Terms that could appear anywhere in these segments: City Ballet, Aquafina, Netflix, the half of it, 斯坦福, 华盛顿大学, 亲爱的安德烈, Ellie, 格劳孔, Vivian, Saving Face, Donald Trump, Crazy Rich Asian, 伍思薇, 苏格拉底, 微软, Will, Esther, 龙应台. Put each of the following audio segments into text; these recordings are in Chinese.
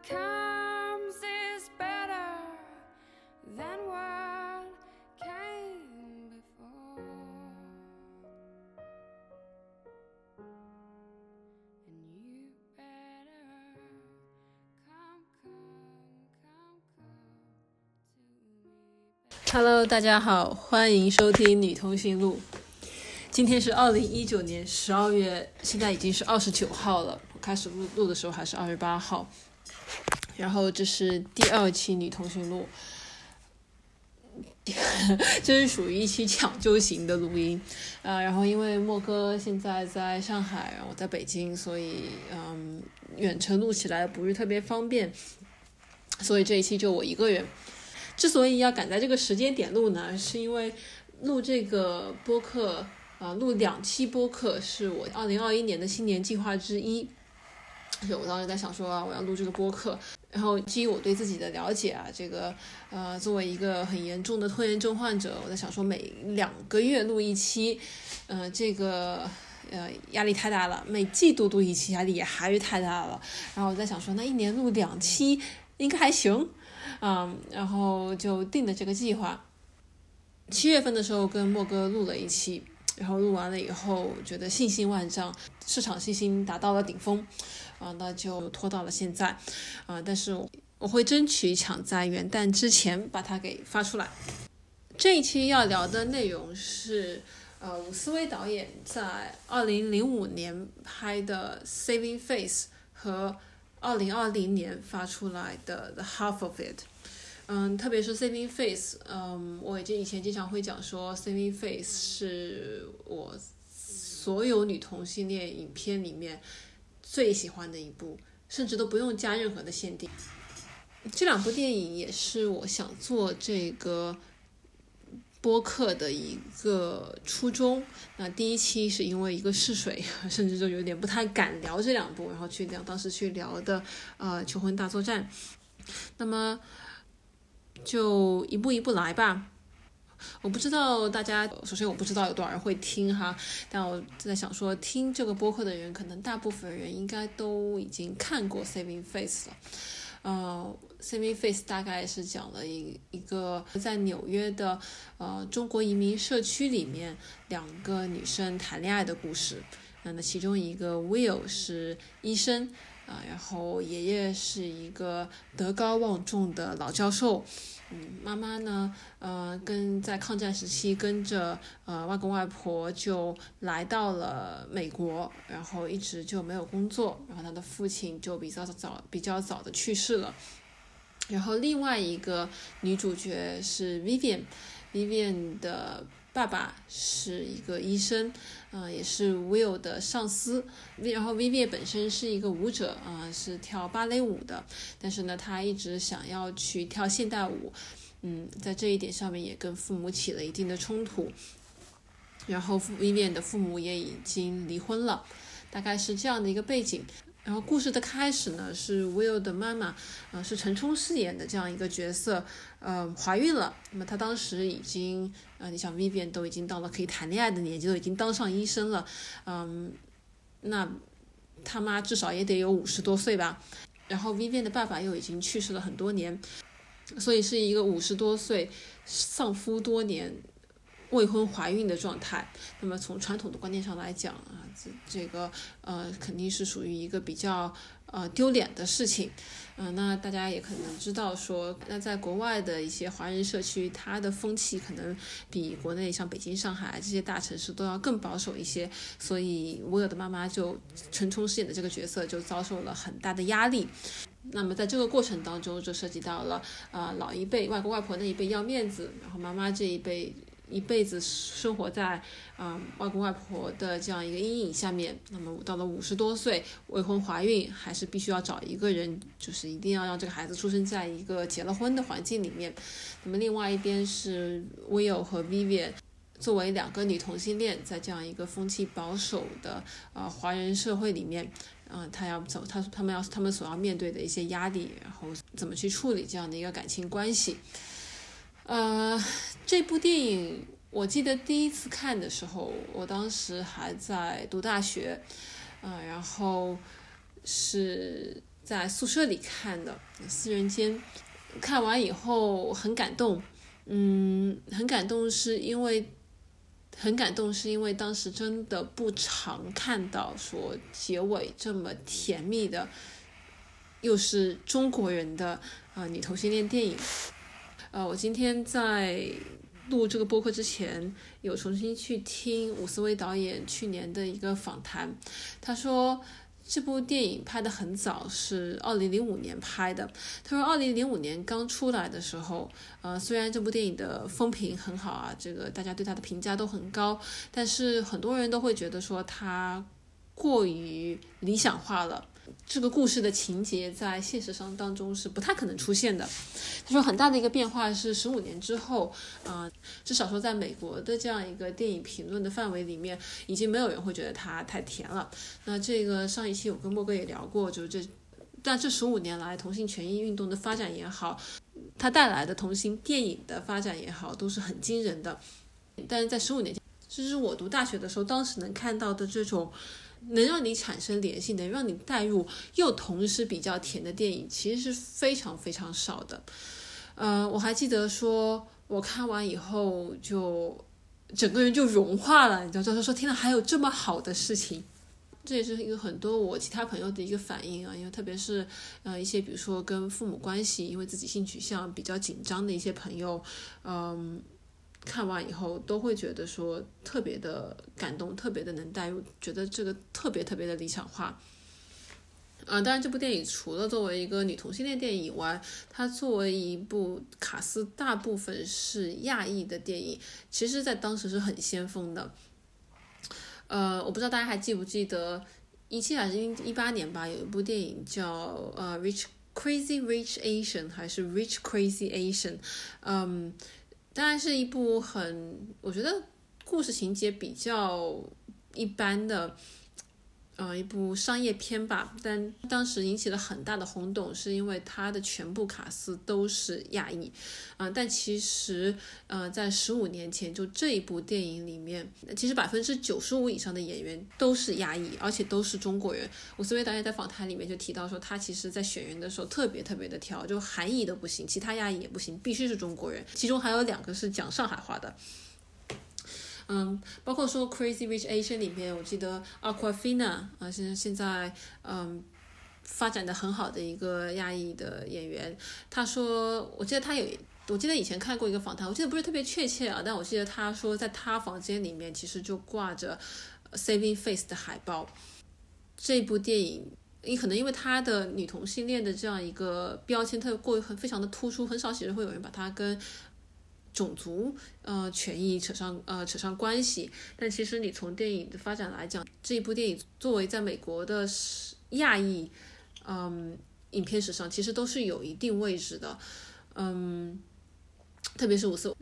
what comes is better than what came before. And you better come to me. Hello， 大家好，欢迎收听女通讯录。今天是2019年12月，现在已经是29号了。我开始录的时候还是28号。然后这是第2期女通讯录，这是属于一期抢救型的录音啊。然后因为莫哥现在在上海，我在北京，所以远程录起来不是特别方便，所以这一期就我一个人。之所以要赶在这个时间点录呢，是因为录这个播客啊，录2期播客是我2021年的新年计划之一。所以我当时在想说啊，我要录这个播客。然后基于我对自己的了解啊，这个作为一个很严重的拖延症患者，我在想说每2个月录1期，这个压力太大了；每季度录1期，压力也还是太大了。然后我在想说，那一年录2期应该还行，然后就定了这个计划。7月份的时候跟莫哥录了1期。然后录完了以后觉得信心万丈，市场信心达到了顶峰啊，那就拖到了现在啊。但是我会争取抢在元旦之前把它给发出来。这一期要聊的内容是伍思薇导演在2005年拍的《Saving Face》和2020年发出来的《The Half of It》。特别是 Saving Face， 我以前经常会讲说 Saving Face 是我所有女同性恋影片里面最喜欢的一部，甚至都不用加任何的限定。这2部电影也是我想做这个播客的一个初衷。那第1期是因为一个试水，甚至就有点不太敢聊这2部，然后当时去聊的求婚大作战。那么就一步一步来吧。我不知道大家，首先我不知道有多少人会听哈，但我在想说，听这个播客的人，可能大部分人应该都已经看过 Saving Face 了。Saving Face 大概是讲了一个在纽约的中国移民社区里面2个女生谈恋爱的故事。那其中一个 Will 是医生，然后爷爷是一个德高望重的老教授，妈妈呢，在抗战时期跟着外公外婆就来到了美国，然后一直就没有工作，然后他的父亲就比较早的去世了。然后另外一个女主角是 Vivian 的爸爸是一个医生，也是 Will 的上司。然后 Vivian 本身是一个舞者，是跳芭蕾舞的，但是呢，她一直想要去跳现代舞，在这一点上面也跟父母起了一定的冲突。然后 Vivian 的父母也已经离婚了，大概是这样的一个背景。然后故事的开始呢，是 Will 的妈妈，是陈冲饰演的这样一个角色，怀孕了。那么她当时已经，你想 Vivian 都已经到了可以谈恋爱的年纪，都已经当上医生了，那她妈至少也得有50多岁吧。然后 Vivian 的爸爸又已经去世了很多年，所以是一个50多岁、丧夫多年、未婚怀孕的状态。那么从传统的观念上来讲啊，这个肯定是属于一个比较丢脸的事情。那大家也可能知道说，那在国外的一些华人社区，它的风气可能比国内像北京、上海这些大城市都要更保守一些，所以我有的妈妈就陈冲饰演的这个角色就遭受了很大的压力。那么在这个过程当中，就涉及到了老一辈外公外婆那一辈要面子，然后妈妈这一辈一辈子生活在外公外婆的这样一个阴影下面。那么到了50多岁未婚怀孕，还是必须要找一个人，就是一定要让这个孩子出生在一个结了婚的环境里面。那么另外一边是 Will 和 Vivian 作为2个女同性恋，在这样一个风气保守的华人社会里面，他们所要面对的一些压力，然后怎么去处理这样的一个感情关系。这部电影我记得第1次看的时候，我当时还在读大学，然后是在宿舍里看的四人间，看完以后很感动，很感动是因为当时真的不常看到说结尾这么甜蜜的又是中国人的女同性恋电影。我今天在录这个播客之前有重新去听伍思薇导演去年的一个访谈，他说这部电影拍得很早，是2005年拍的。他说2005年刚出来的时候，虽然这部电影的风评很好啊，这个大家对他的评价都很高，但是很多人都会觉得说他过于理想化了，这个故事的情节在现实上当中是不太可能出现的。他说很大的一个变化是15年之后，至少说在美国的这样一个电影评论的范围里面，已经没有人会觉得它太甜了。那这个上一期我跟莫哥也聊过，就是这15年来同性权益运动的发展也好，它带来的同性电影的发展也好，都是很惊人的。但是在15年前，这是我读大学的时候，当时能看到的这种能让你产生联系，能让你带入又同时比较甜的电影其实是非常非常少的。我还记得说我看完以后就整个人就融化了，你知道，就是说天哪，还有这么好的事情。这也是一个很多我其他朋友的一个反应啊，因为特别是一些比如说跟父母关系因为自己性取向比较紧张的一些朋友，看完以后都会觉得说特别的感动，特别的能带入，觉得这个特别特别的理想化。当然这部电影除了作为一个女同性恋电影以外，它作为一部卡司大部分是亚裔的电影，其实在当时是很先锋的。我不知道大家还记不记得17还是18年吧，有一部电影叫Crazy Rich Asian 还是 Rich Crazy Asian。当然是一部我觉得故事情节比较一般的一部商业片吧，但当时引起了很大的轰动，是因为它的全部卡司都是亚裔。但其实在15年前就这一部电影里面，其实 95% 以上的演员都是亚裔，而且都是中国人。伍思薇导演在访谈里面就提到说，他其实在选人的时候特别特别的挑，就韩裔都不行，其他亚裔也不行，必须是中国人，其中还有2个是讲上海话的。包括说 Crazy Rich Asian 里面，我记得 Aquafina 现在发展的很好的一个亚裔的演员，他说我记得以前看过一个访谈，我记得不是特别确切啊，但我记得他说在他房间里面其实就挂着 Saving Face 的海报。这部电影可能因为她的女同性恋的这样一个标签非常的突出，很少其实会有人把她跟种族权益扯上关系，但其实你从电影的发展来讲，这一部电影作为在美国的亚裔影片史上其实都是有一定位置的。特别是伍思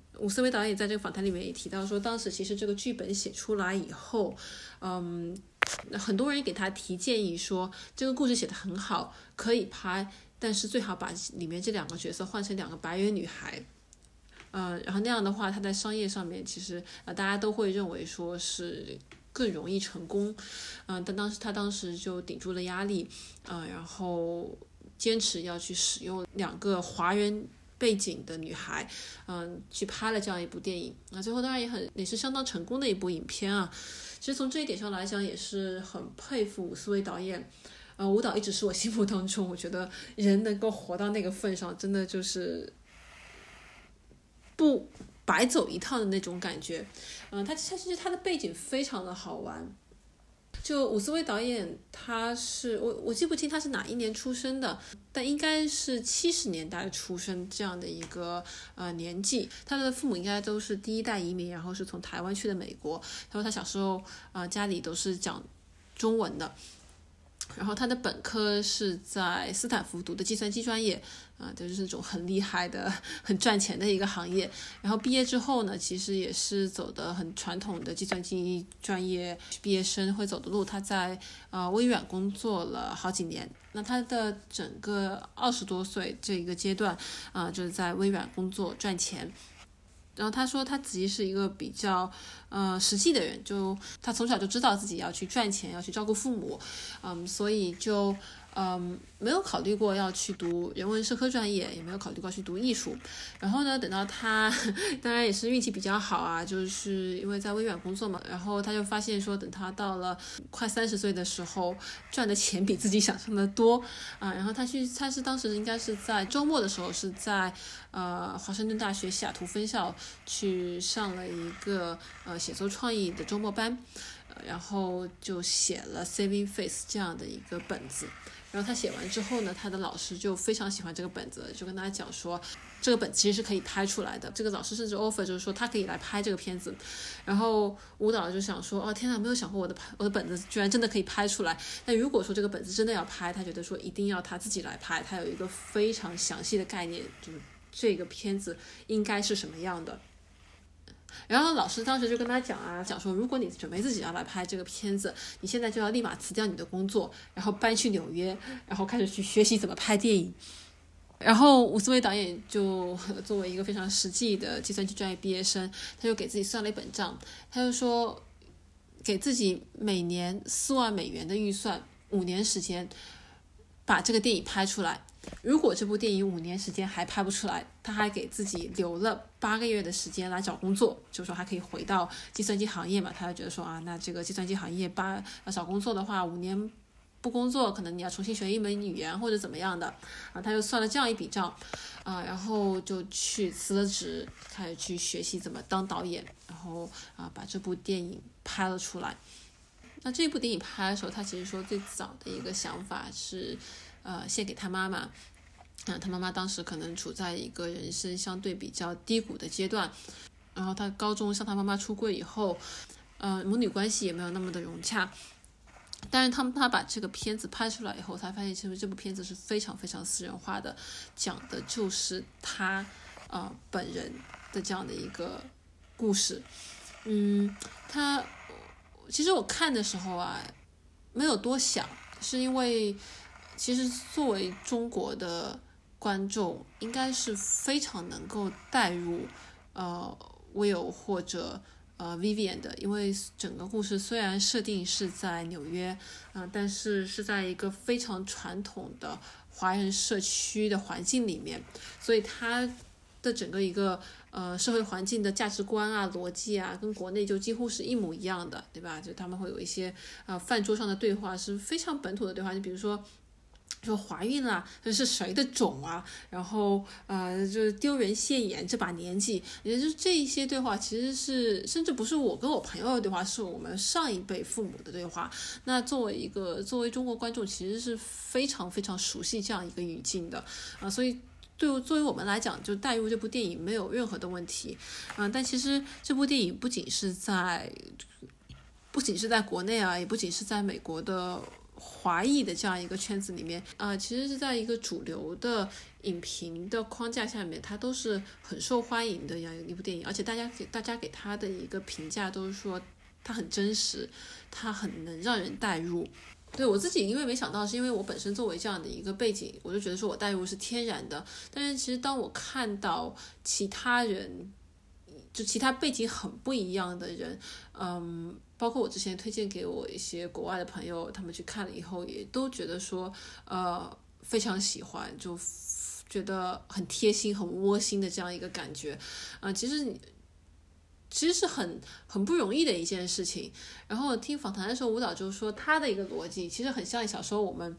薇导演在这个访谈里面也提到说，当时其实这个剧本写出来以后，很多人给他提建议说这个故事写得很好可以拍，但是最好把里面这2个角色换成2个白人女孩。然后那样的话，他在商业上面其实大家都会认为说是更容易成功。但他当时就顶住了压力，然后坚持要去使用2个华人背景的女孩，去拍了这样一部电影。最后当然也是相当成功的一部影片啊。其实从这一点上来讲，也是很佩服伍思薇导演。舞蹈一直是我心目当中，我觉得人能够活到那个份上，真的就是不白走一趟的那种感觉。其实他的背景非常的好玩。就伍思薇导演，他是我记不清他是哪一年出生的，但应该是70年代出生这样的一个年纪。他的父母应该都是第一代移民，然后是从台湾去的美国。他说他小时候家里都是讲中文的。然后他的本科是在斯坦福读的计算机专业，就是那种很厉害的很赚钱的一个行业。然后毕业之后呢，其实也是走的很传统的计算机专业毕业生会走的路。他在微软工作了好几年。那他的整个20多岁这一个阶段就是在微软工作赚钱。然后他说他自己是一个比较实际的人，就他从小就知道自己要去赚钱，要去照顾父母，所以就没有考虑过要去读人文社科专业，也没有考虑过去读艺术。然后呢，等到他当然也是运气比较好啊，就是因为在微软工作嘛，然后他就发现说，等他到了快30岁的时候，赚的钱比自己想象的多啊。然后他是当时应该是在周末的时候，是在华盛顿大学西雅图分校去上了一个写作创意的周末班，然后就写了 Saving Face 这样的一个本子。然后他写完之后呢，他的老师就非常喜欢这个本子，就跟他讲说这个本其实是可以拍出来的，这个老师甚至 offer 就是说他可以来拍这个片子。然后舞蹈就想说，哦天哪，没有想过我的本子居然真的可以拍出来。但如果说这个本子真的要拍，他觉得说一定要他自己来拍，他有一个非常详细的概念，就是这个片子应该是什么样的。然后老师当时就跟他讲说，如果你准备自己要来拍这个片子，你现在就要立马辞掉你的工作，然后搬去纽约，然后开始去学习怎么拍电影。然后伍思薇导演就作为一个非常实际的计算机专业毕业生，他就给自己算了一本账，他就说给自己每年$40,000的预算，5年时间把这个电影拍出来。如果这部电影5年时间还拍不出来，他还给自己留了8个月的时间来找工作，就是说还可以回到计算机行业嘛。他就觉得说啊，那这个计算机行业要找工作的话，5年不工作，可能你要重新学一门语言或者怎么样的啊。他就算了这样一笔账啊，然后就去辞了职，开始去学习怎么当导演，然后啊把这部电影拍了出来。那这部电影拍的时候，他其实说最早的一个想法是献给他妈妈。他妈妈当时可能处在一个人生相对比较低谷的阶段，然后他高中向他妈妈出柜以后，母女关系也没有那么的融洽。但是他把这个片子拍出来以后，他发现其实这部片子是非常非常私人化的，讲的就是他本人的这样的一个故事。他其实我看的时候啊，没有多想，是因为其实作为中国的观众，应该是非常能够带入Will 或者Vivian 的，因为整个故事虽然设定是在纽约但是在一个非常传统的华人社区的环境里面，所以它的整个一个社会环境的价值观啊、逻辑啊，跟国内就几乎是一模一样的，对吧？就他们会有一些饭桌上的对话是非常本土的对话，就比如说怀孕啦，这是谁的种啊？然后就是丢人现眼，这把年纪，也就是这一些对话，其实是甚至不是我跟我朋友的对话，是我们上一辈父母的对话。那作为中国观众，其实是非常非常熟悉这样一个语境的啊，所以作为我们来讲，就带入这部电影没有任何的问题但其实这部电影不仅是在国内啊，也不仅是在美国的华裔的这样一个圈子里面其实是在一个主流的影评的框架下面，它都是很受欢迎的一部电影。而且大家给它的一个评价都是说它很真实，它很能让人带入。对我自己，因为没想到，是因为我本身作为这样的一个背景，我就觉得说我带入是天然的。但是其实当我看到其他人，就其他背景很不一样的人，包括我之前推荐给我一些国外的朋友，他们去看了以后也都觉得说非常喜欢，就觉得很贴心、很窝心的这样一个感觉其实是很不容易的一件事情。然后听访谈的时候，舞蹈就说他的一个逻辑其实很像小时候我们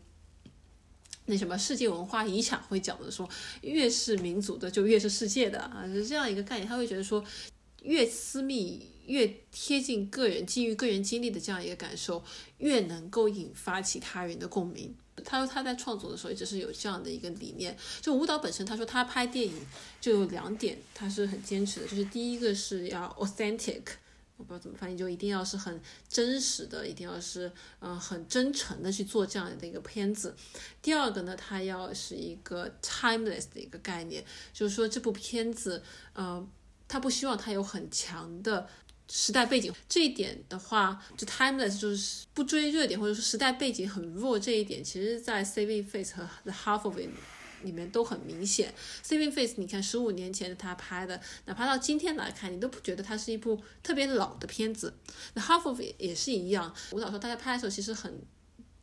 那什么世界文化遗产会讲的，说越是民族的就越是世界的是这样一个概念。他会觉得说越私密、越贴近个人、基于个人经历的这样一个感受，越能够引发其他人的共鸣。他说他在创作的时候一直是有这样的一个理念。就舞蹈本身，他说他拍电影就有2点他是很坚持的，就是第一个是要 authentic， 我不知道怎么翻译，就一定要是很真实的，一定要是很真诚的去做这样的一个片子。第二个呢，他要是一个 timeless 的一个概念，就是说这部片子他不希望他有很强的时代背景。这一点的话，就 timeless 就是不追热点，或者说时代背景很弱，这一点其实在 Saving Face 和 the half of it 里面都很明显。 Saving Face 你看15年前他拍的，哪怕到今天来看你都不觉得它是一部特别老的片子。 The half of it 也是一样，我想说大家拍的时候其实很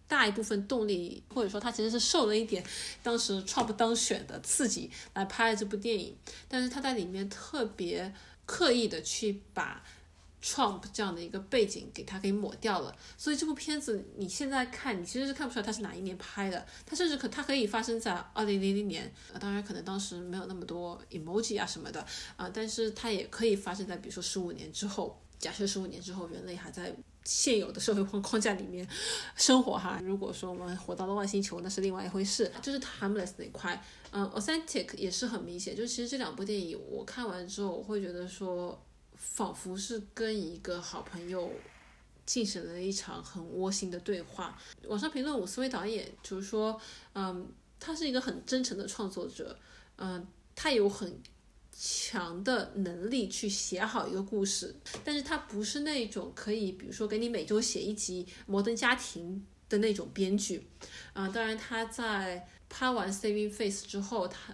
大一部分动力，或者说他其实是受了一点当时 Trump 当选的刺激来拍了这部电影，但是他在里面特别刻意的去把 Trump 这样的一个背景给他给抹掉了，所以这部片子你现在看你其实是看不出来它是哪一年拍的，它甚至它可以发生在2000年，当然可能当时没有那么多 emoji 啊什么的啊，但是它也可以发生在比如说15年之后，假设15年之后人类还在现有的社会框架里面生活哈，如果说我们活到了外星球那是另外一回事。就是 timeless 那块authentic 也是很明显，就其实这两部电影我看完之后我会觉得说仿佛是跟一个好朋友进行了一场很窝心的对话。网上评论伍思薇导演就是说他是一个很真诚的创作者，他有很强的能力去写好一个故事，但是他不是那种可以比如说给你每周写一集摩登家庭的那种编剧当然他在拍完 Saving Face 之后他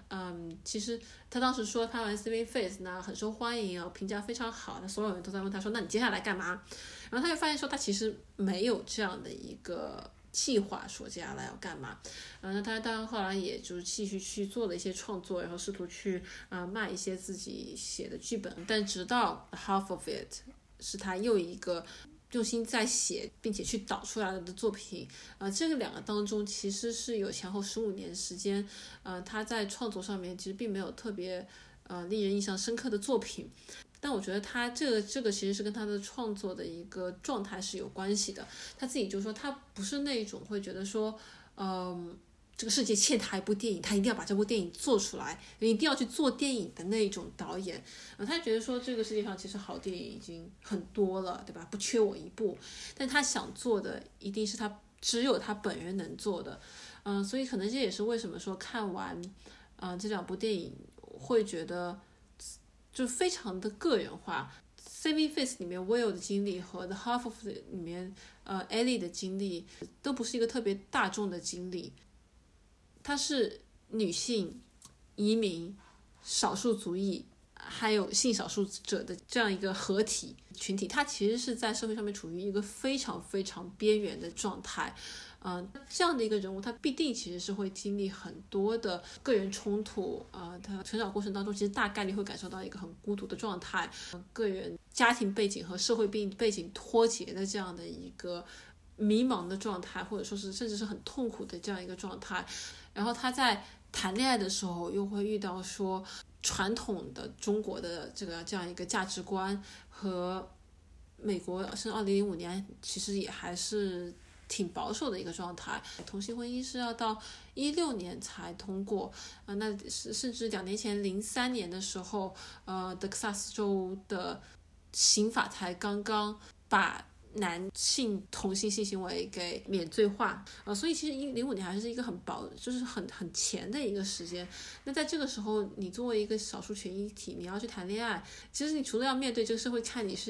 其实他当时说拍完 Saving Face 呢很受欢迎评价非常好，那所有人都在问他说那你接下来干嘛，然后他就发现说他其实没有这样的一个计划说接下来要干嘛，那他当然后来也就是继续去做了一些创作，然后试图去卖一些自己写的剧本，但直到 Half of It 是他又一个用心在写并且去导出来的作品，这个两个当中其实是有前后15年时间，他在创作上面其实并没有特别令人印象深刻的作品，但我觉得他这个其实是跟他的创作的一个状态是有关系的。他自己就说他不是那种会觉得说这个世界欠他一部电影他一定要把这部电影做出来一定要去做电影的那种导演，他觉得说这个世界上其实好电影已经很多了对吧，不缺我一部，但他想做的一定是他只有他本人能做的，所以可能这也是为什么说看完这两部电影会觉得就非常的个人化。 Saving Face 里面 Will 的经历和 The Half of It 里面Ellie 的经历都不是一个特别大众的经历，她是女性移民少数族裔还有性少数者的这样一个合体群体，她其实是在社会上面处于一个非常非常边缘的状态，这样的一个人物他必定其实是会经历很多的个人冲突，他成长过程当中其实大概率会感受到一个很孤独的状态，个人家庭背景和社会背景脱节的这样的一个迷茫的状态，或者说是甚至是很痛苦的这样一个状态。然后他在谈恋爱的时候又会遇到说传统的中国的这样一个价值观和美国是2005年其实也还是挺保守的一个状态，同性婚姻是要到2016年才通过，那甚至2年前2003年的时候德克萨斯州的刑法才刚刚把男性同性性行为给免罪化，所以其实2005年还是一个很就是很前的一个时间。那在这个时候你作为一个少数群体你要去谈恋爱，其实你除了要面对这个社会看你是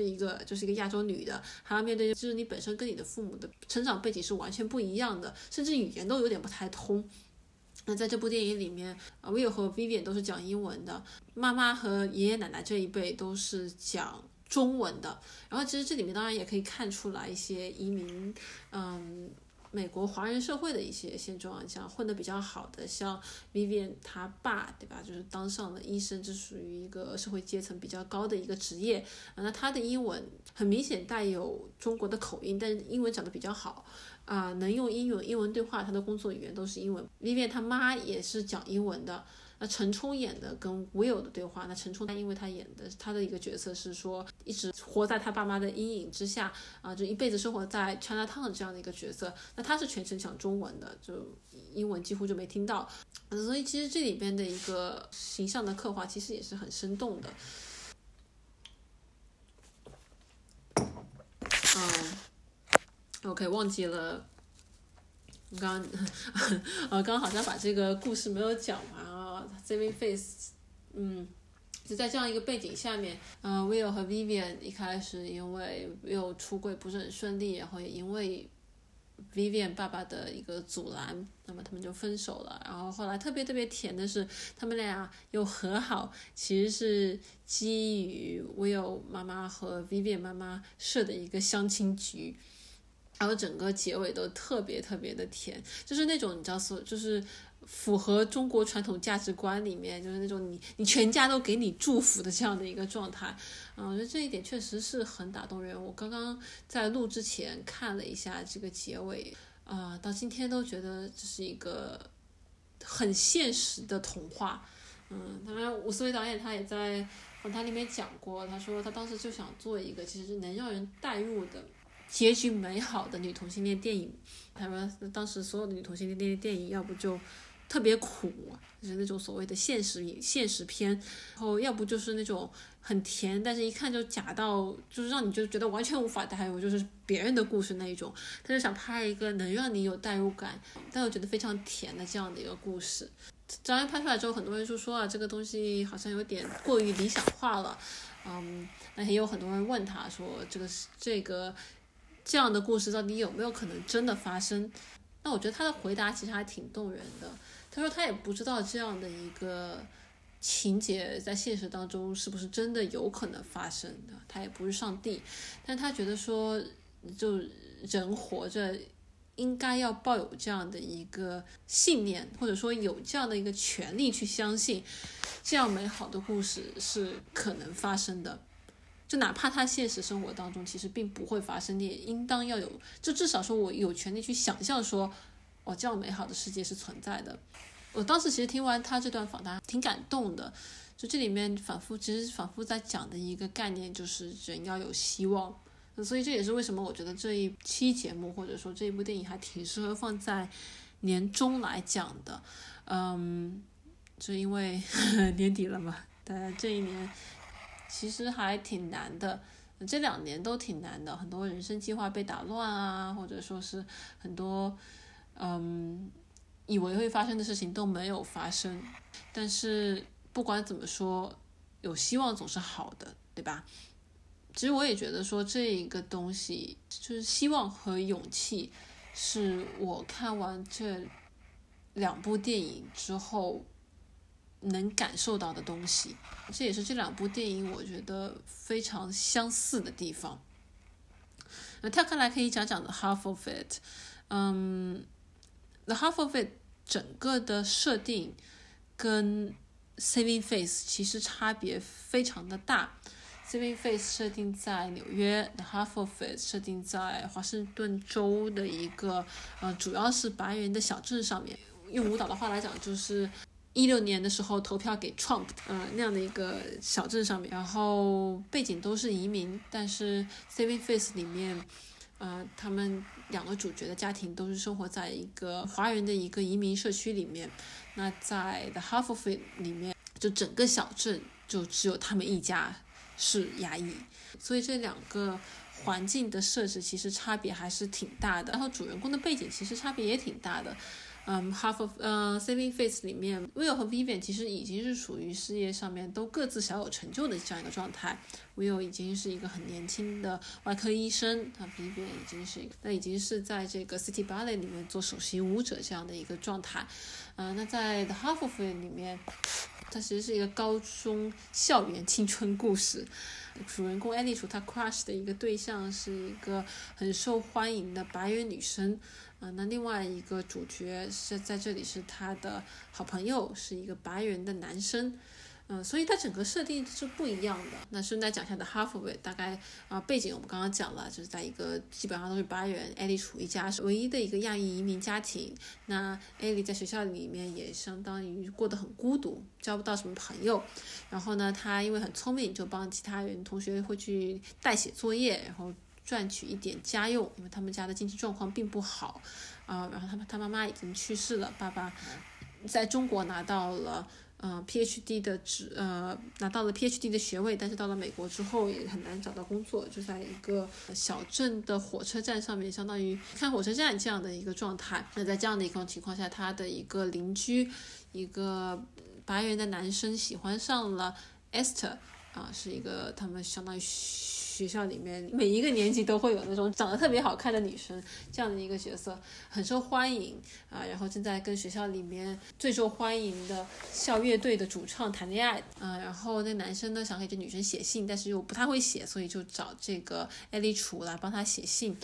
就是一个亚洲女的，还要面对就是你本身跟你的父母的成长背景是完全不一样的，甚至语言都有点不太通。那在这部电影里面Will 和 Vivian 都是讲英文的，妈妈和爷爷奶奶这一辈都是讲中文的，然后其实这里面当然也可以看出来一些移民美国华人社会的一些现状，像混得比较好的像 Vivian 他爸对吧，就是当上了医生，这属于一个社会阶层比较高的一个职业，那他的英文很明显带有中国的口音，但是英文讲得比较好能用英文对话，他的工作语言都是英文。 Vivian 他妈也是讲英文的，那陈冲演的跟 Will 的对话，那陈冲因为他演的他的一个角色是说一直活在他爸妈的阴影之下就一辈子生活在 Chinatown 这样的一个角色，那他是全程讲中文的，就英文几乎就没听到，所以其实这里边的一个形象的刻画其实也是很生动的。OK 忘记了刚好像把这个故事没有讲完Saving Face 就在这样一个背景下面Will 和 Vivian 一开始因为 Will 出柜不是很顺利，然后也因为 Vivian 爸爸的一个阻拦，那么他们就分手了。然后后来特别特别甜的是，他们俩又和好，其实是基于 Will 妈妈和 Vivian 妈妈设的一个相亲局。然后整个结尾都特别特别的甜，就是那种你知道，就是符合中国传统价值观里面，就是那种你全家都给你祝福的这样的一个状态。我觉得这一点确实是很打动人。我刚刚在录之前看了一下这个结尾，到今天都觉得这是一个很现实的童话。当然吴思维导演他也在访谈里面讲过，他说他当时就想做一个其实能让人带入的结局美好的女同性恋电影。他说当时所有的女同性恋电影要不就特别苦，就是那种所谓的现实片，然后要不就是那种很甜，但是一看就假到就是让你就觉得完全无法代入，就是别人的故事那一种。他就想拍一个能让你有代入感但我觉得非常甜的这样的一个故事。当然拍出来之后很多人就说这个东西好像有点过于理想化了。那也有很多人问他说这样的故事到底有没有可能真的发生。那我觉得他的回答其实还挺动人的。他说他也不知道这样的一个情节在现实当中是不是真的有可能发生的，他也不是上帝，但他觉得说就人活着应该要抱有这样的一个信念，或者说有这样的一个权利去相信这样美好的故事是可能发生的，就哪怕他现实生活当中其实并不会发生，你也应当要有，就至少说我有权利去想象说这样美好的世界是存在的。我当时其实听完他这段访谈挺感动的，就这里面反复在讲的一个概念就是人要有希望。所以这也是为什么我觉得这一期节目或者说这一部电影还挺适合放在年终来讲的。就因为年底了嘛，大家这一年其实还挺难的，这2年都挺难的，很多人生计划被打乱啊，或者说是很多以为会发生的事情都没有发生。但是不管怎么说，有希望总是好的，对吧？其实我也觉得说这个东西就是希望和勇气，是我看完这2部电影之后能感受到的东西。这也是这2部电影我觉得非常相似的地方。跳开来可以讲 the half of it。the half of it 整个的设定跟 Saving Face 其实差别非常的大。Saving Face 设定在纽约， the half of it 设定在华盛顿州的一个主要是白人的小镇上面。用舞蹈的话来讲就是2016年的时候投票给 Trump 那样的一个小镇上面，然后背景都是移民，但是 Saving Face 里面他们2个主角的家庭都是生活在一个华人的一个移民社区里面。那在 The Half of It 里面就整个小镇就只有他们一家是亚裔，所以这2个环境的设置其实差别还是挺大的，然后主人公的背景其实差别也挺大的。Half of Saving Face 里面 Will 和 Vivian 其实已经是属于事业上面都各自小有成就的这样一个状态。 Will 已经是一个很年轻的外科医生， Vivian 已经是在这个 City Ballet 里面做首席舞者这样的一个状态。那在 The Half of It 里面它其实是一个高中校园青春故事，主人公 Ellie 她 crush 的一个对象是一个很受欢迎的白人女生。那另外一个主角是在这里是他的好朋友，是一个白人的男生。所以他整个设定是不一样的。那顺带讲一下的 half of it 大概背景我们刚刚讲了，就是在一个基本上都是白人，艾莉楚一家是唯一的一个亚裔移民家庭。那艾莉在学校里面也相当于过得很孤独，交不到什么朋友。然后呢，他因为很聪明，就帮其他人同学会去代写作业，然后赚取一点家用，因为他们家的经济状况并不好。然后他妈妈已经去世了，爸爸在中国拿到了PhD 的学位，但是到了美国之后也很难找到工作，就在一个小镇的火车站上面，相当于看火车站这样的一个状态。那在这样的一种情况下，他的一个邻居，一个白人的男生喜欢上了 Esther，是一个他们相当于学校里面每一个年级都会有那种长得特别好看的女生这样的一个角色，很受欢迎啊。然后正在跟学校里面最受欢迎的校乐队的主唱谈恋爱啊。然后那男生呢想给这女生写信，但是又不太会写，所以就找这个艾丽楚来帮他写信。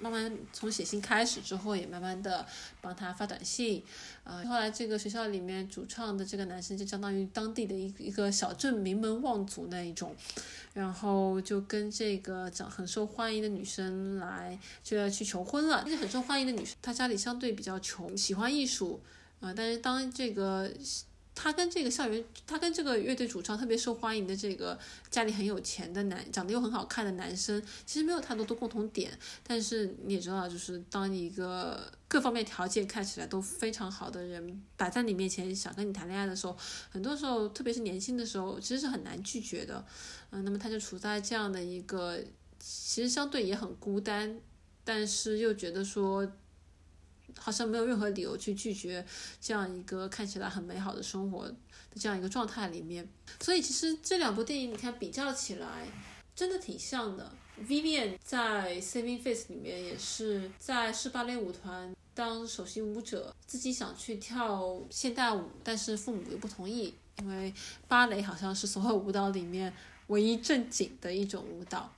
慢慢从写信开始之后，也慢慢的帮他发短信，后来这个学校里面主唱的这个男生就相当于当地的一个小镇名门望族那一种，然后就跟这个很受欢迎的女生来就要去求婚了。但是很受欢迎的女生她家里相对比较穷，喜欢艺术，但是当这个他跟这个乐队主唱特别受欢迎的这个家里很有钱的长得又很好看的男生，其实没有太多的共同点。但是你也知道，就是当你一个各方面条件看起来都非常好的人摆在你面前想跟你谈恋爱的时候，很多时候特别是年轻的时候其实是很难拒绝的，那么他就处在这样的一个其实相对也很孤单，但是又觉得说好像没有任何理由去拒绝这样一个看起来很美好的生活的这样一个状态里面。所以其实这两部电影你看比较起来真的挺像的。 Vivian 在 Saving Face 里面也是在市芭蕾舞团当首席舞者，自己想去跳现代舞，但是父母又不同意，因为芭蕾好像是所有舞蹈里面唯一正经的一种舞蹈，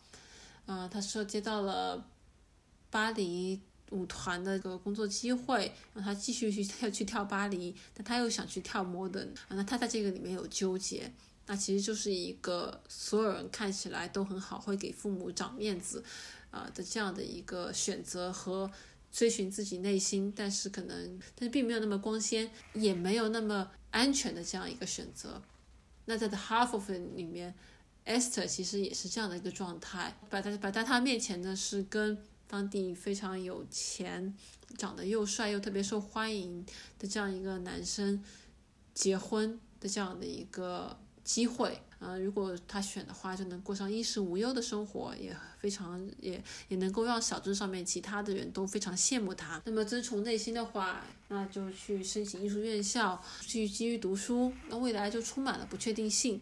他是接到了巴黎舞团的个工作机会，让他继续去跳芭蕾，但他又想去跳 modern，那他在这个里面有纠结。那其实就是一个所有人看起来都很好，会给父母长面子，的这样的一个选择和追寻自己内心，但是并没有那么光鲜，也没有那么安全的这样一个选择。那在 the half of it 里面 Esther 其实也是这样的一个状态，摆在他面前的是跟当地非常有钱，长得又帅又特别受欢迎的这样一个男生结婚的这样的一个机会，如果他选的话就能过上衣食无忧的生活，也能够让小镇上面其他的人都非常羡慕他。那么遵从内心的话，那就去申请艺术院校，去继续读书，那未来就充满了不确定性，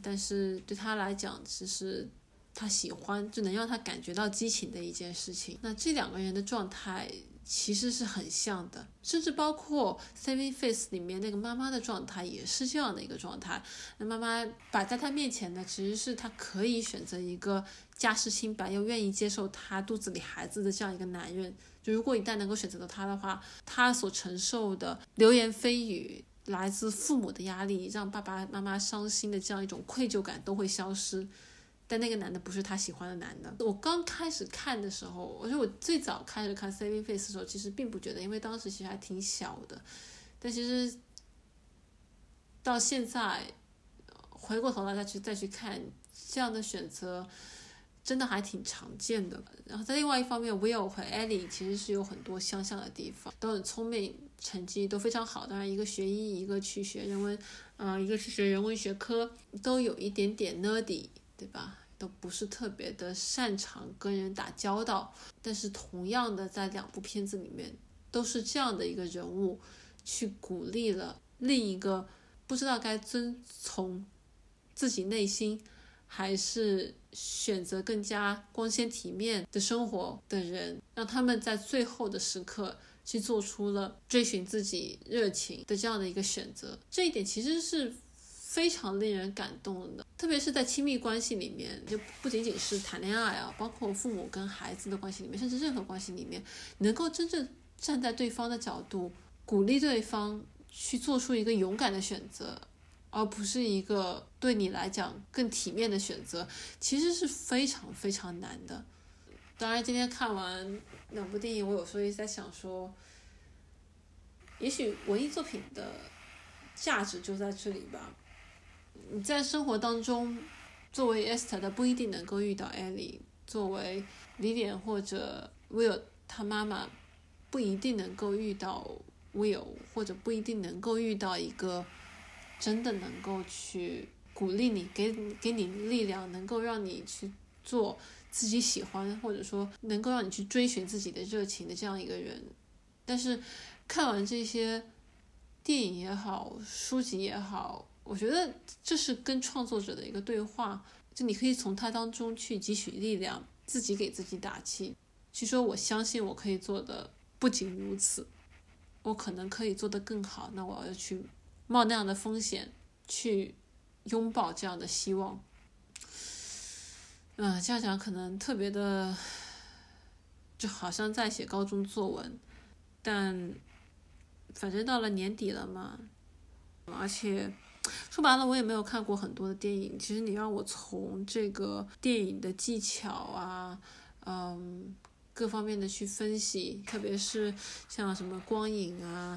但是对他来讲其实他喜欢就能让他感觉到激情的一件事情。那这两个人的状态其实是很像的，甚至包括 Saving Face 里面那个妈妈的状态也是这样的一个状态。那妈妈摆在他面前呢，其实是他可以选择一个家世清白又愿意接受他肚子里孩子的这样一个男人，就如果一旦能够选择到他的话，他所承受的流言蜚语，来自父母的压力，让爸爸妈妈伤心的这样一种愧疚感都会消失。但那个男的不是他喜欢的男的。我刚开始看的时候，我最早开始看 Saving Face 的时候其实并不觉得，因为当时其实还挺小的，但其实到现在回过头来再去看，这样的选择真的还挺常见的。然后在另外一方面 Will 和 Ellie 其实是有很多相像的地方，都很聪明，成绩都非常好，当然一个学医，一个去学人文，一个去学人文学科，都有一点点 nerdy，对吧？都不是特别的擅长跟人打交道，但是同样的在两部片子里面都是这样的一个人物去鼓励了另一个不知道该遵从自己内心还是选择更加光鲜体面的生活的人，让他们在最后的时刻去做出了追寻自己热情的这样的一个选择。这一点其实是非常令人感动的，特别是在亲密关系里面，就不仅仅是谈恋爱啊，包括父母跟孩子的关系里面，甚至任何关系里面，能够真正站在对方的角度，鼓励对方去做出一个勇敢的选择，而不是一个对你来讲更体面的选择，其实是非常非常难的。当然今天看完两部电影，我有时候也在想说，也许文艺作品的价值就在这里吧。你在生活当中作为 Esther 的不一定能够遇到 Ellie， 作为 Vivian 或者 Will 他妈妈不一定能够遇到 Will， 或者不一定能够遇到一个真的能够去鼓励你，给你力量，能够让你去做自己喜欢，或者说能够让你去追寻自己的热情的这样一个人。但是看完这些电影也好，书籍也好，我觉得这是跟创作者的一个对话，就你可以从他当中去汲取力量，自己给自己打气，去说我相信我可以做的不仅如此，我可能可以做得更好，那我要去冒那样的风险，去拥抱这样的希望。这样讲可能特别的，就好像在写高中作文，但反正到了年底了嘛，而且说白了我也没有看过很多的电影，其实你让我从这个电影的技巧啊，各方面的去分析，特别是像什么光影啊、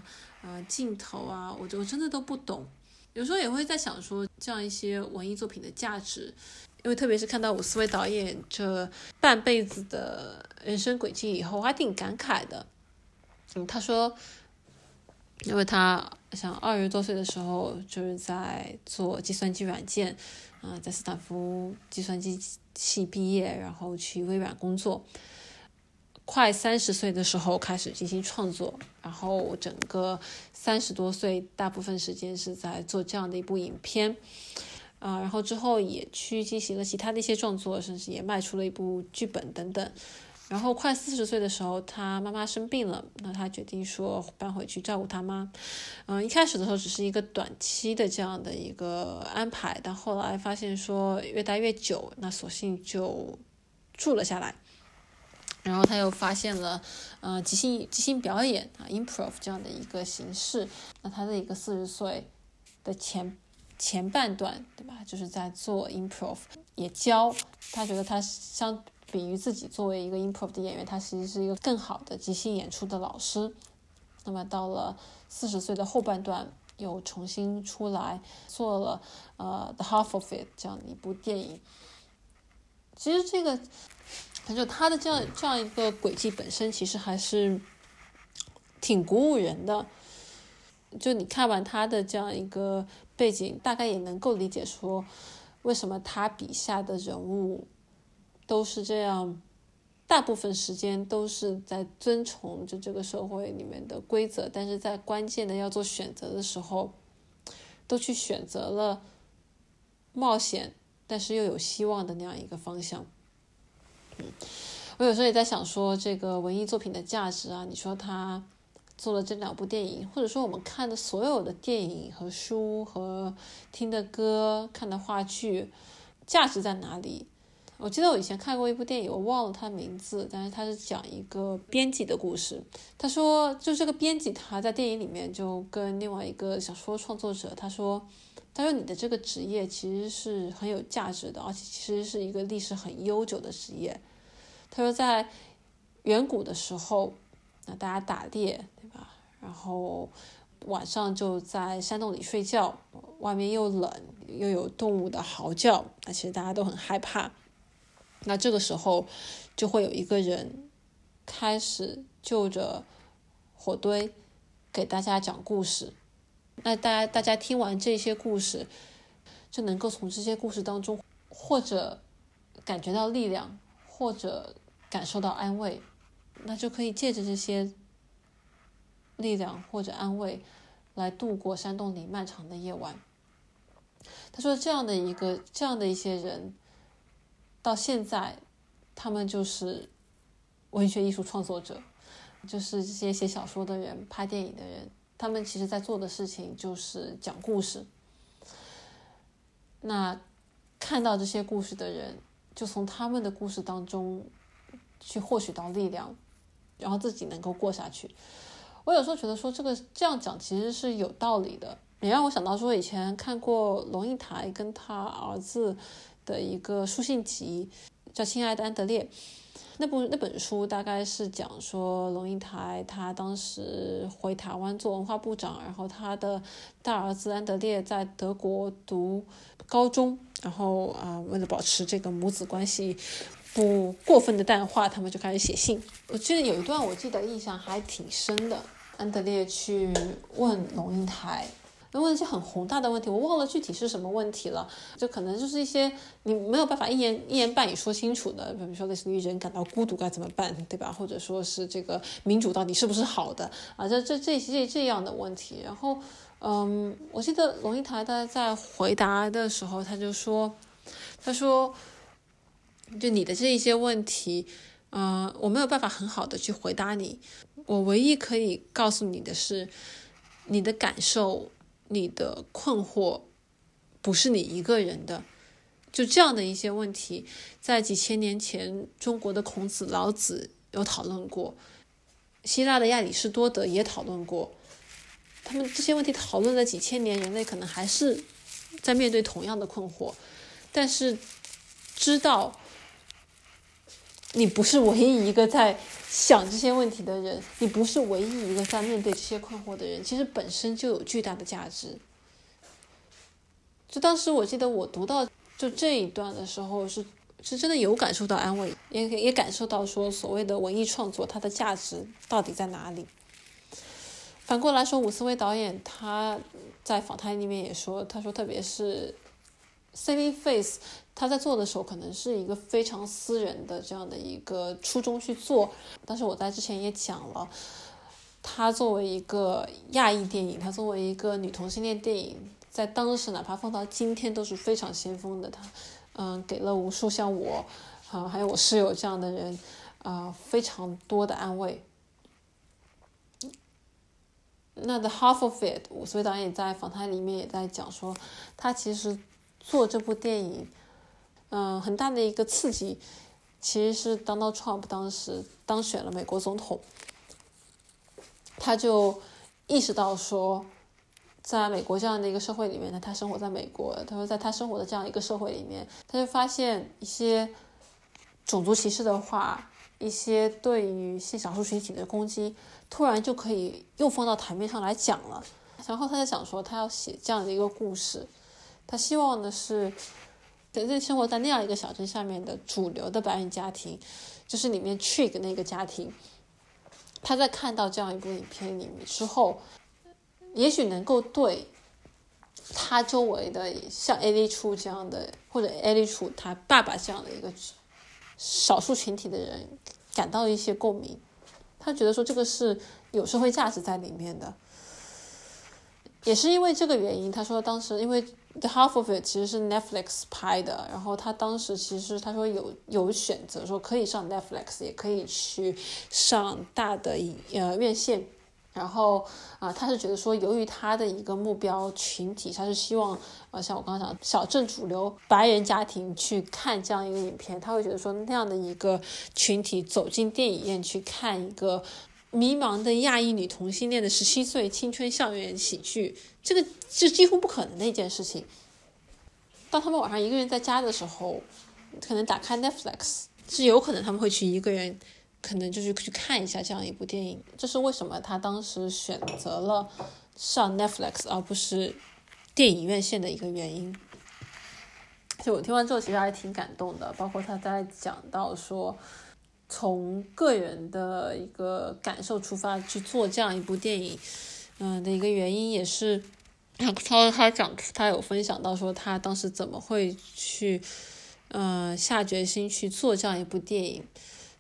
镜头啊，我真的都不懂。有时候也会在想说这样一些文艺作品的价值，因为特别是看到伍思薇导演这半辈子的人生轨迹以后，我还挺感慨的。他说因为他像20多岁的时候就是在做计算机软件，在斯坦福计算机系毕业，然后去微软工作。快30岁的时候开始进行创作，然后整个30多岁大部分时间是在做这样的一部影片，然后之后也去进行了其他的一些创作，甚至也卖出了一部剧本等等。然后快40岁的时候，他妈妈生病了，那他决定说搬回去照顾他妈。一开始的时候只是一个短期的这样的一个安排，但后来发现说越待越久，那索性就住了下来。然后他又发现了，即兴表演啊 ，improv 这样的一个形式。那他的一个40岁的前半段，对吧，就是在做 improv， 也教。他觉得他相比于自己作为一个 improv 的演员，他其实是一个更好的即兴演出的老师。那么到了40岁的后半段，又重新出来做了《the half of it》这样的一部电影。其实这个，就他的这样一个轨迹本身，其实还是挺鼓舞人的。就你看完他的这样一个背景，大概也能够理解说，为什么他笔下的人物都是这样，大部分时间都是在遵从就这个社会里面的规则，但是在关键的要做选择的时候，都去选择了冒险但是又有希望的那样一个方向。我有时候也在想说这个文艺作品的价值啊，你说他做了这2部电影，或者说我们看的所有的电影和书和听的歌看的话剧，价值在哪里？我记得我以前看过一部电影，我忘了它名字，但是它是讲一个编辑的故事。他说就这个编辑他在电影里面就跟另外一个小说创作者，他说你的这个职业其实是很有价值的，而且其实是一个历史很悠久的职业。他说在远古的时候，那大家打猎，对吧？然后晚上就在山洞里睡觉，外面又冷又有动物的嚎叫，那其实大家都很害怕。那这个时候就会有一个人开始就着火堆给大家讲故事，那大家听完这些故事，就能够从这些故事当中或者感觉到力量，或者感受到安慰，那就可以借着这些力量或者安慰来度过山洞里漫长的夜晚。他说这样的一些人到现在他们就是文学艺术创作者，就是这些写小说的人、拍电影的人，他们其实在做的事情就是讲故事。那看到这些故事的人就从他们的故事当中去获取到力量，然后自己能够过下去。我有时候觉得说这样讲其实是有道理的，也让我想到说以前看过龙应台跟他儿子的一个书信集，叫《亲爱的安德烈》。那本书大概是讲说龙应台他当时回台湾做文化部长，然后他的大儿子安德烈在德国读高中，然后为了保持这个母子关系不过分的淡化，他们就开始写信。我记得有一段我记得印象还挺深的，安德烈去问龙应台问一些很宏大的问题，我忘了具体是什么问题了，就可能就是一些你没有办法一言半语说清楚的，比如说类似于人感到孤独该怎么办，对吧？或者说是这个民主到底是不是好的啊？这样的问题。然后我记得龙应台他在回答的时候，他说就你的这一些问题，我没有办法很好的去回答你，我唯一可以告诉你的是，你的感受，你的困惑不是你一个人的。就这样的一些问题，在几千年前中国的孔子、老子有讨论过，希腊的亚里士多德也讨论过，他们这些问题讨论了几千年，人类可能还是在面对同样的困惑，但是知道你不是唯一一个在想这些问题的人，你不是唯一一个在面对这些困惑的人，其实本身就有巨大的价值。就当时我记得我读到就这一段的时候，是真的有感受到安慰，也感受到说所谓的文艺创作它的价值到底在哪里。反过来说，伍思薇导演他在访谈里面也说，他说特别是 Saving Face 他在做的时候可能是一个非常私人的这样的一个初衷去做，但是我在之前也讲了，他作为一个亚裔电影，他作为一个女同性恋电影，在当时哪怕放到今天都是非常先锋的。他给了无数像我还有我室友这样的人非常多的安慰。那 the half of it， 伍思薇导演在访谈里面也在讲说，他其实做这部电影很大的一个刺激其实是 Donald Trump 当时当选了美国总统，他就意识到说在美国这样的一个社会里面，他生活在美国，他说在他生活的这样一个社会里面，他就发现一些种族歧视的话，一些对于性少数群体的攻击突然就可以又放到台面上来讲了。然后他在想说他要写这样的一个故事，他希望的是人类生活在那样一个小镇下面的主流的白人家庭，就是里面 Trig 那个家庭，他在看到这样一部影片里面之后，也许能够对他周围的像 Ellie 处这样的，或者 Ellie 处他爸爸这样的一个少数群体的人感到一些共鸣，他觉得说这个是有社会价值在里面的。也是因为这个原因，他说当时因为 The Half of It 其实是 Netflix 拍的，然后他当时其实他说有选择说可以上 Netflix 也可以去上大的院线，然后他是觉得说由于他的一个目标群体，他是希望像我刚刚讲小镇主流白人家庭去看这样一个影片，他会觉得说那样的一个群体走进电影院去看一个迷茫的亚裔女同性恋的17岁青春校园喜剧，这个是几乎不可能的一件事情。当他们晚上一个人在家的时候，可能打开 Netflix 是有可能他们会去一个人可能就是去看一下这样一部电影，这是为什么他当时选择了上 Netflix 而不是电影院线的一个原因。就我听完之后其实还挺感动的，包括他在讲到说从个人的一个感受出发去做这样一部电影的一个原因，也是他有分享到说他当时怎么会去下决心去做这样一部电影。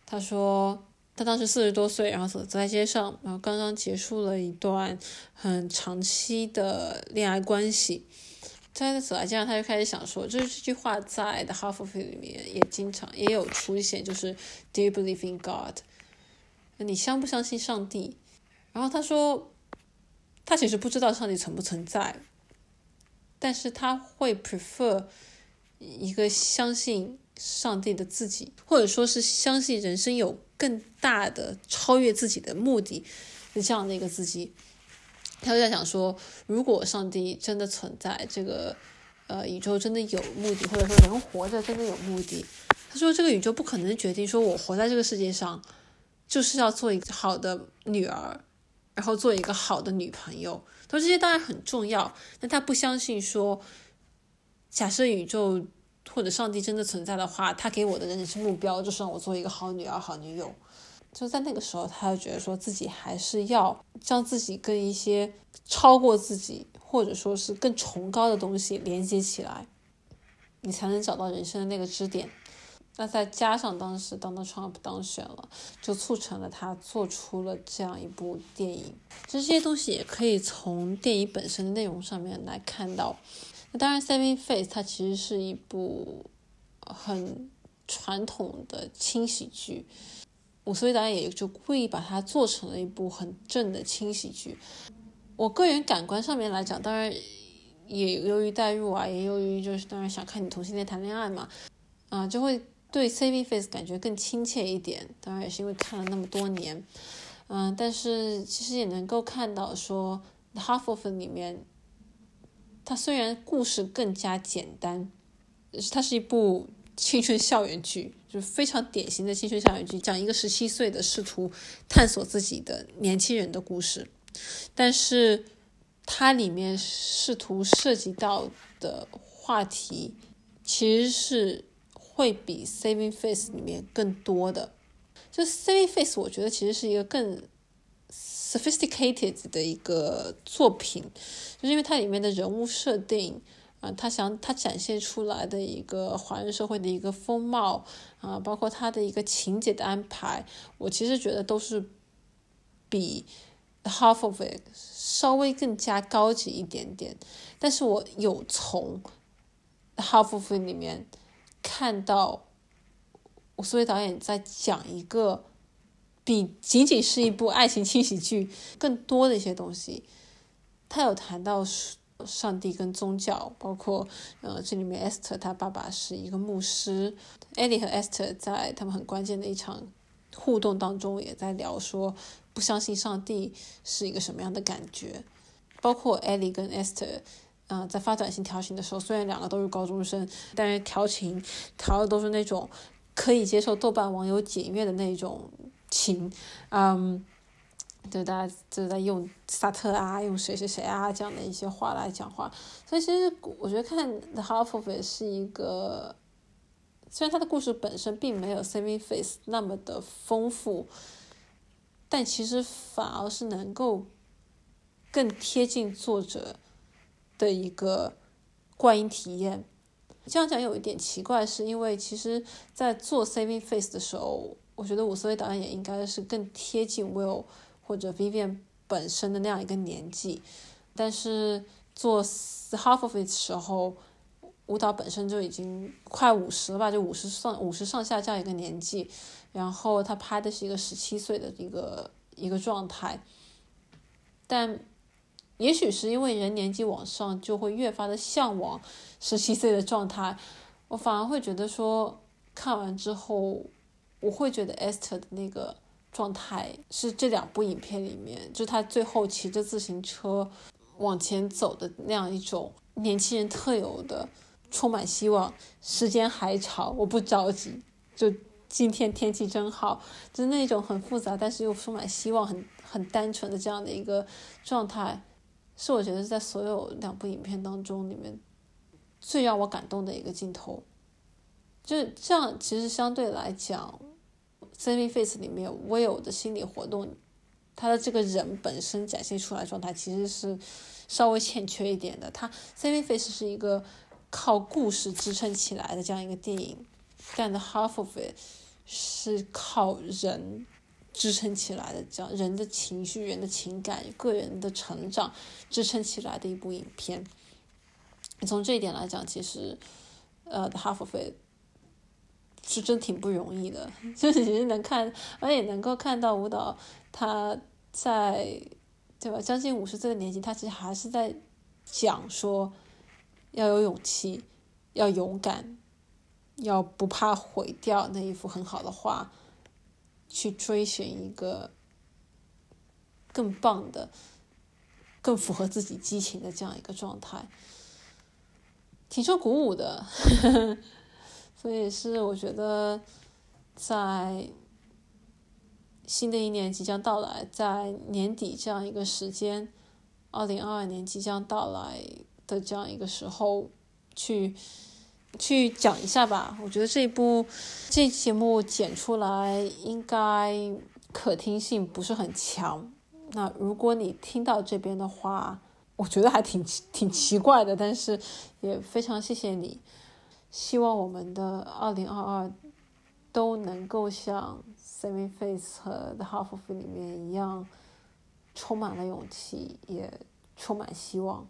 他说他当时40多岁，然后走在街上，然后刚刚结束了一段很长期的恋爱关系，在走在街上他就开始想说，就是这句话在 The Half of It 里面也经常也有出现，就是 Do you believe in God， 你相不相信上帝。然后他说他其实不知道上帝存不存在，但是他会 prefer 一个相信上帝的自己，或者说是相信人生有更大的超越自己的目的是这样的一个自己。他就在想说如果上帝真的存在，这个宇宙真的有目的，或者说人活着真的有目的，他说这个宇宙不可能决定说我活在这个世界上就是要做一个好的女儿，然后做一个好的女朋友，他说这些当然很重要，但他不相信说假设宇宙或者上帝真的存在的话，他给我的人生目标就是让我做一个好女儿好女友。就在那个时候他就觉得说自己还是要让自己跟一些超过自己或者说是更崇高的东西连接起来，你才能找到人生的那个支点。那再加上当时 Donald Trump 当选了，就促成了他做出了这样一部电影。其实这些东西也可以从电影本身的内容上面来看到。那当然 Saving Face 它其实是一部很传统的轻喜剧，所以导演也就故意把它做成了一部很正的轻喜剧。我个人感官上面来讲，当然也由于代入啊，也由于就是当然想看你同性恋谈恋爱嘛，就会对 Saving Face 感觉更亲切一点。当然也是因为看了那么多年，但是其实也能够看到说 The half of it 里面，它虽然故事更加简单，它是一部青春校园剧，就是非常典型的青春校园剧，讲一个17岁的试图探索自己的年轻人的故事。但是它里面试图涉及到的话题其实是会比 Saving Face 里面更多的。就 Saving Face 我觉得其实是一个更 sophisticated 的一个作品，就是因为它里面的人物设定，他展现出来的一个华人社会的一个风貌，包括他的一个情节的安排，我其实觉得都是比 The half of it 稍微更加高级一点点。但是我有从 The half of it 里面看到，所以导演在讲一个比仅仅是一部爱情轻喜剧更多的一些东西。他有谈到上帝跟宗教，包括这里面 Esther 他爸爸是一个牧师， Ellie 和 Esther 在他们很关键的一场互动当中也在聊说不相信上帝是一个什么样的感觉。包括 Ellie 跟 Esther 在发短信调情的时候，虽然两个都是高中生，但是调情调的都是那种可以接受豆瓣网友检阅的那种情，就大家就在用萨特啊，用谁谁谁啊这样的一些话来讲话。所以其实我觉得看 The half of it 是一个，虽然它的故事本身并没有 Saving Face 那么的丰富，但其实反而是能够更贴近作者的一个观影体验。这样讲有一点奇怪，是因为其实在做 Saving Face 的时候，我觉得伍思薇导演也应该是更贴近 Will或者 Vivian 本身的那样一个年纪，但是做 half of it 的时候，舞蹈本身就已经快50吧，就50上下这样一个年纪，然后他拍的是一个17岁的一个状态。但也许是因为人年纪往上就会越发的向往17岁的状态，我反而会觉得说看完之后，我会觉得 Esther 的那个状态是这两部影片里面，就是他最后骑着自行车往前走的那样一种年轻人特有的充满希望，时间还长，我不着急，就今天天气真好，就是那种很复杂但是又充满希望，很单纯的这样的一个状态，是我觉得在所有两部影片当中里面最让我感动的一个镜头。就这样其实相对来讲，Saving Face 里面 Will 的心理活动，他的这个人本身展现出来的状态其实是稍微欠缺一点的。他 Saving Face 是一个靠故事支撑起来的这样一个电影，但 The half of it 是靠人支撑起来的，这样人的情绪、人的情感、个人的成长支撑起来的一部影片。从这一点来讲，其实The half of it是真挺不容易的，就是其实能看，而且能够看到舞蹈他在对吧将近50岁的年纪，他其实还是在讲说要有勇气，要勇敢，要不怕毁掉那一幅很好的画，去追寻一个更棒的、更符合自己激情的这样一个状态，挺受鼓舞的。所以是我觉得在新的一年即将到来，在年底这样一个时间，2022年即将到来的这样一个时候去讲一下吧。我觉得这节目剪出来应该可听性不是很强，那如果你听到这边的话，我觉得还挺奇怪的，但是也非常谢谢你。希望我们的2022都能够像 Saving Face 和 the half of it 里面一样，充满了勇气，也充满希望。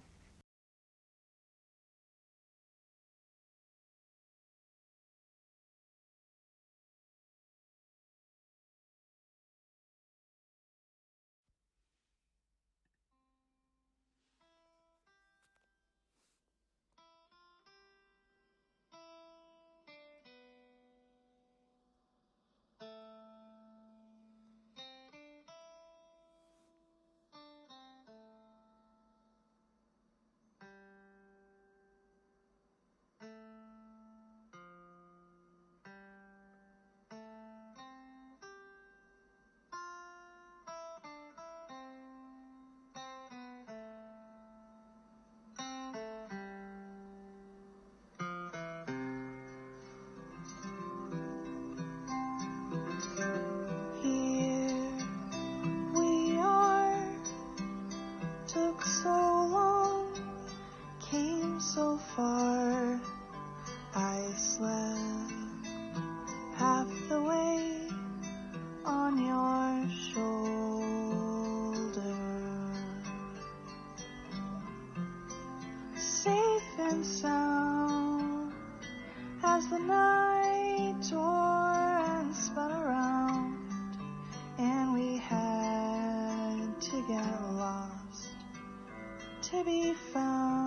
To be found.